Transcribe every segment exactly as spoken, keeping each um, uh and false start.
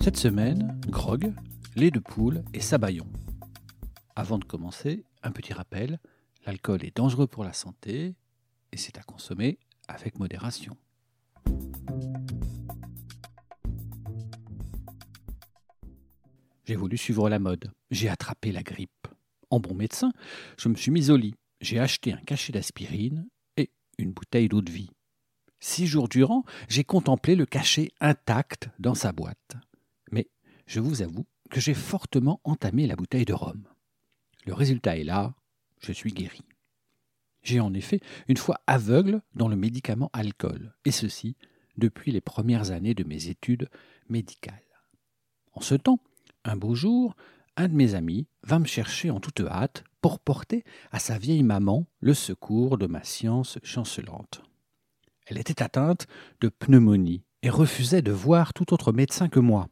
Cette semaine, grog, lait de poule et sabayon. Avant de commencer, un petit rappel, l'alcool est dangereux pour la santé et c'est à consommer avec modération. J'ai voulu suivre la mode, j'ai attrapé la grippe. En bon médecin, je me suis mis au lit, j'ai acheté un cachet d'aspirine et une bouteille d'eau de vie. Six jours durant, j'ai contemplé le cachet intact dans sa boîte. Mais je vous avoue que j'ai fortement entamé la bouteille de rhum. Le résultat est là, je suis guéri. J'ai en effet une foi aveugle dans le médicament alcool, et ceci depuis les premières années de mes études médicales. En ce temps, un beau jour, un de mes amis vint me chercher en toute hâte pour porter à sa vieille maman le secours de ma science chancelante. Elle était atteinte de pneumonie et refusait de voir tout autre médecin que moi.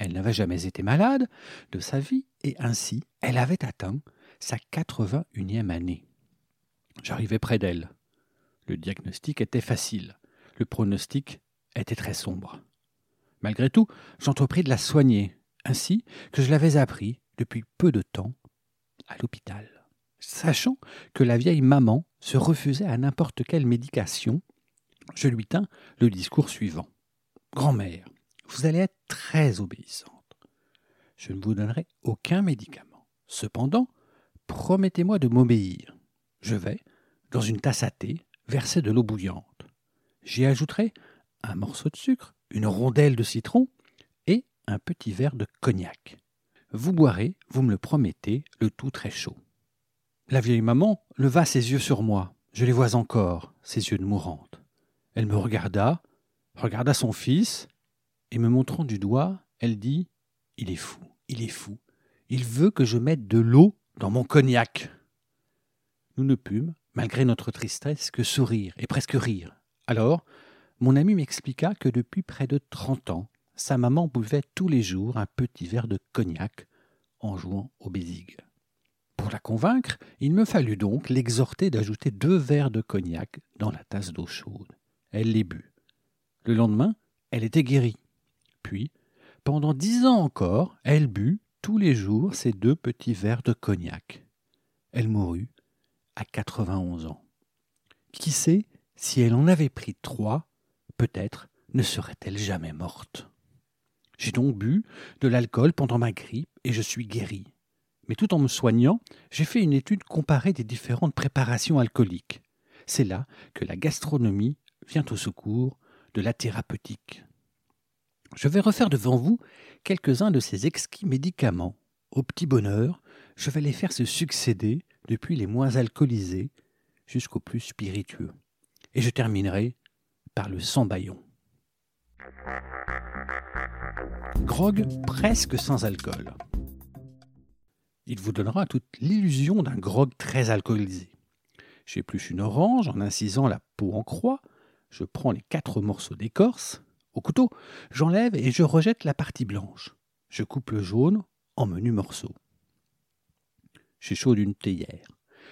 Elle n'avait jamais été malade de sa vie et ainsi, elle avait atteint sa quatre-vingt-unième année. J'arrivais près d'elle. Le diagnostic était facile. Le pronostic était très sombre. Malgré tout, j'entrepris de la soigner, ainsi que je l'avais appris depuis peu de temps à l'hôpital. Sachant que la vieille maman se refusait à n'importe quelle médication, je lui tins le discours suivant. « Grand-mère, vous allez être très obéissante. Je ne vous donnerai aucun médicament. Cependant, promettez-moi de m'obéir. Je vais, dans une tasse à thé, verser de l'eau bouillante. J'y ajouterai un morceau de sucre, une rondelle de citron et un petit verre de cognac. Vous boirez, vous me le promettez, le tout très chaud. » La vieille maman leva ses yeux sur moi. Je les vois encore, ses yeux de mourante. Elle me regarda, regarda son fils... Et me montrant du doigt, elle dit « Il est fou, il est fou, il veut que je mette de l'eau dans mon cognac !» Nous ne pûmes, malgré notre tristesse, que sourire et presque rire. Alors, mon ami m'expliqua que depuis près de trente ans, sa maman buvait tous les jours un petit verre de cognac en jouant au bésigue. Pour la convaincre, il me fallut donc l'exhorter d'ajouter deux verres de cognac dans la tasse d'eau chaude. Elle les but. Le lendemain, elle était guérie. Puis, pendant dix ans encore, elle but tous les jours ses deux petits verres de cognac. Elle mourut à quatre-vingt-onze ans. Qui sait, si elle en avait pris trois, peut-être ne serait-elle jamais morte. J'ai donc bu de l'alcool pendant ma grippe et je suis guéri. Mais tout en me soignant, j'ai fait une étude comparée des différentes préparations alcooliques. C'est là que la gastronomie vient au secours de la thérapeutique. Je vais refaire devant vous quelques-uns de ces exquis médicaments. Au petit bonheur, je vais les faire se succéder depuis les moins alcoolisés jusqu'aux plus spiritueux. Et je terminerai par le sambayon. Grog presque sans alcool. Il vous donnera toute l'illusion d'un grog très alcoolisé. J'épluche une orange en incisant la peau en croix. Je prends les quatre morceaux d'écorce. Au couteau, j'enlève et je rejette la partie blanche. Je coupe le jaune en menus morceaux. J'échaude une théière.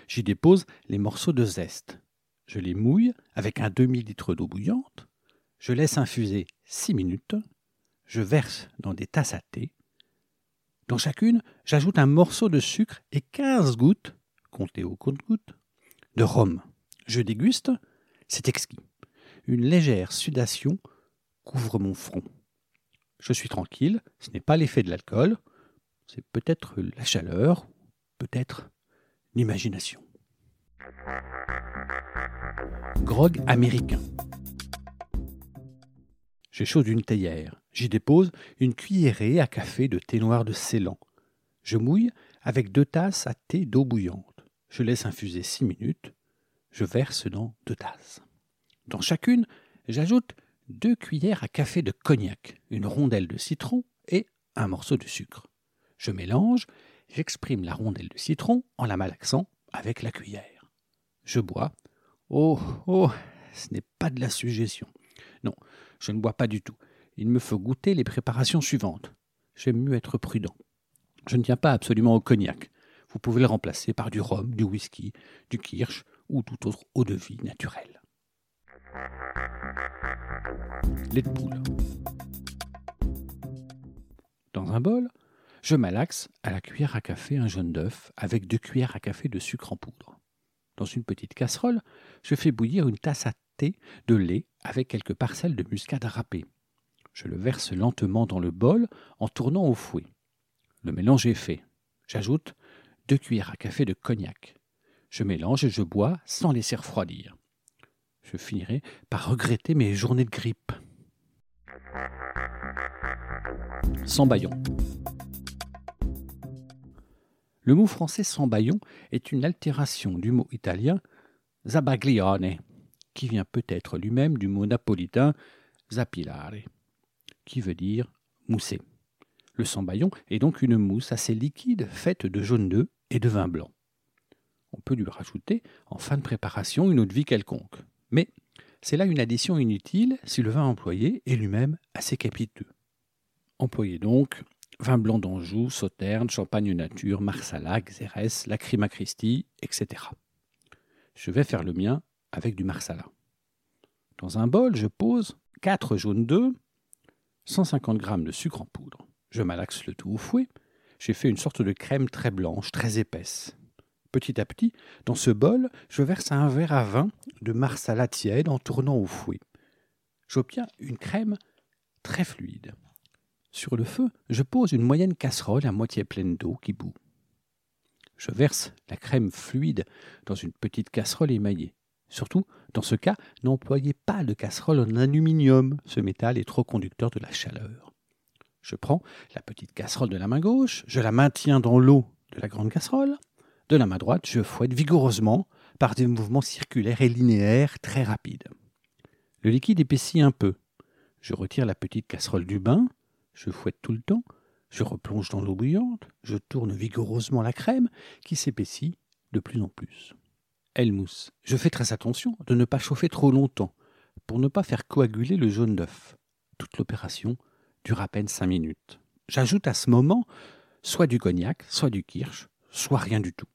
J'y dépose les morceaux de zeste. Je les mouille avec un demi-litre d'eau bouillante. Je laisse infuser six minutes. Je verse dans des tasses à thé. Dans chacune, j'ajoute un morceau de sucre et quinze gouttes, comptées au compte-gouttes, de rhum. Je déguste, c'est exquis. Une légère sudation couvre mon front. Je suis tranquille, ce n'est pas l'effet de l'alcool, c'est peut-être la chaleur, peut-être l'imagination. Grog américain. J'échaude une théière, j'y dépose une cuillerée à café de thé noir de Ceylan. Je mouille avec deux tasses à thé d'eau bouillante. Je laisse infuser six minutes, je verse dans deux tasses. Dans chacune, j'ajoute deux cuillères à café de cognac, une rondelle de citron et un morceau de sucre. Je mélange, j'exprime la rondelle de citron en la malaxant avec la cuillère. Je bois. Oh, oh, ce n'est pas de la suggestion. Non, je ne bois pas du tout. Il me faut goûter les préparations suivantes. J'aime mieux être prudent. Je ne tiens pas absolument au cognac. Vous pouvez le remplacer par du rhum, du whisky, du kirsch ou toute autre eau-de-vie naturelle. Lait de poule. Dans un bol, je malaxe à la cuillère à café un jaune d'œuf avec deux cuillères à café de sucre en poudre. Dans une petite casserole, je fais bouillir une tasse à thé de lait avec quelques parcelles de muscade râpée. Je le verse lentement dans le bol en tournant au fouet. Le mélange est fait. J'ajoute deux cuillères à café de cognac. Je mélange et je bois sans laisser refroidir. Je finirai par regretter mes journées de grippe. Sambaillon. Le mot français sambaillon est une altération du mot italien zabaglione, qui vient peut-être lui-même du mot napolitain zapilare, qui veut dire mousser. Le sambaillon est donc une mousse assez liquide faite de jaune d'œuf et de vin blanc. On peut lui rajouter en fin de préparation une eau-de-vie quelconque. Mais c'est là une addition inutile si le vin employé est lui-même assez capiteux. Employez donc vin blanc d'Anjou, Sauterne, Champagne Nature, Marsala, Xérès, Lacryma Christi, et cetera. Je vais faire le mien avec du Marsala. Dans un bol, je pose quatre jaunes d'œufs, cent cinquante grammes de sucre en poudre. Je malaxe le tout au fouet. J'ai fait une sorte de crème très blanche, très épaisse. Petit à petit, dans ce bol, je verse un verre à vin de Marsala tiède en tournant au fouet. J'obtiens une crème très fluide. Sur le feu, je pose une moyenne casserole à moitié pleine d'eau qui bout. Je verse la crème fluide dans une petite casserole émaillée. Surtout, dans ce cas, n'employez pas de casserole en aluminium. Ce métal est trop conducteur de la chaleur. Je prends la petite casserole de la main gauche, je la maintiens dans l'eau de la grande casserole. De la main droite, je fouette vigoureusement par des mouvements circulaires et linéaires très rapides. Le liquide épaissit un peu. Je retire la petite casserole du bain, je fouette tout le temps, je replonge dans l'eau bouillante, je tourne vigoureusement la crème qui s'épaissit de plus en plus. Elle mousse. Je fais très attention de ne pas chauffer trop longtemps pour ne pas faire coaguler le jaune d'œuf. Toute l'opération dure à peine cinq minutes. J'ajoute à ce moment soit du cognac, soit du kirsch, soit rien du tout.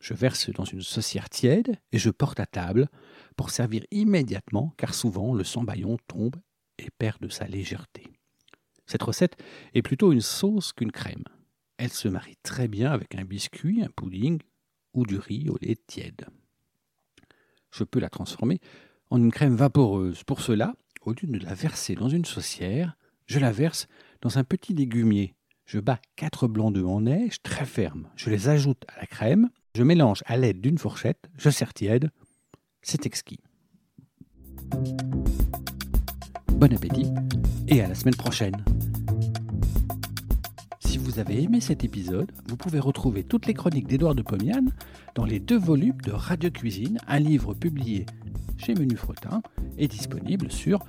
Je verse dans une saucière tiède et je porte à table pour servir immédiatement car souvent le sambaillon tombe et perd de sa légèreté. Cette recette est plutôt une sauce qu'une crème. Elle se marie très bien avec un biscuit, un pudding ou du riz au lait tiède. Je peux la transformer en une crème vaporeuse. Pour cela, au lieu de la verser dans une saucière, je la verse dans un petit légumier. Je bats quatre blancs d'œufs en neige très ferme. Je les ajoute à la crème. Je mélange à l'aide d'une fourchette. Je sers tiède. C'est exquis. Bon appétit et à la semaine prochaine. Si vous avez aimé cet épisode, vous pouvez retrouver toutes les chroniques d'Édouard de Pomiane dans les deux volumes de Radio Cuisine, un livre publié chez Menufretin et disponible sur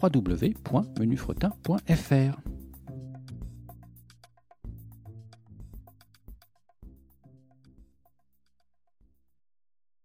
w w w point menufretin point f r.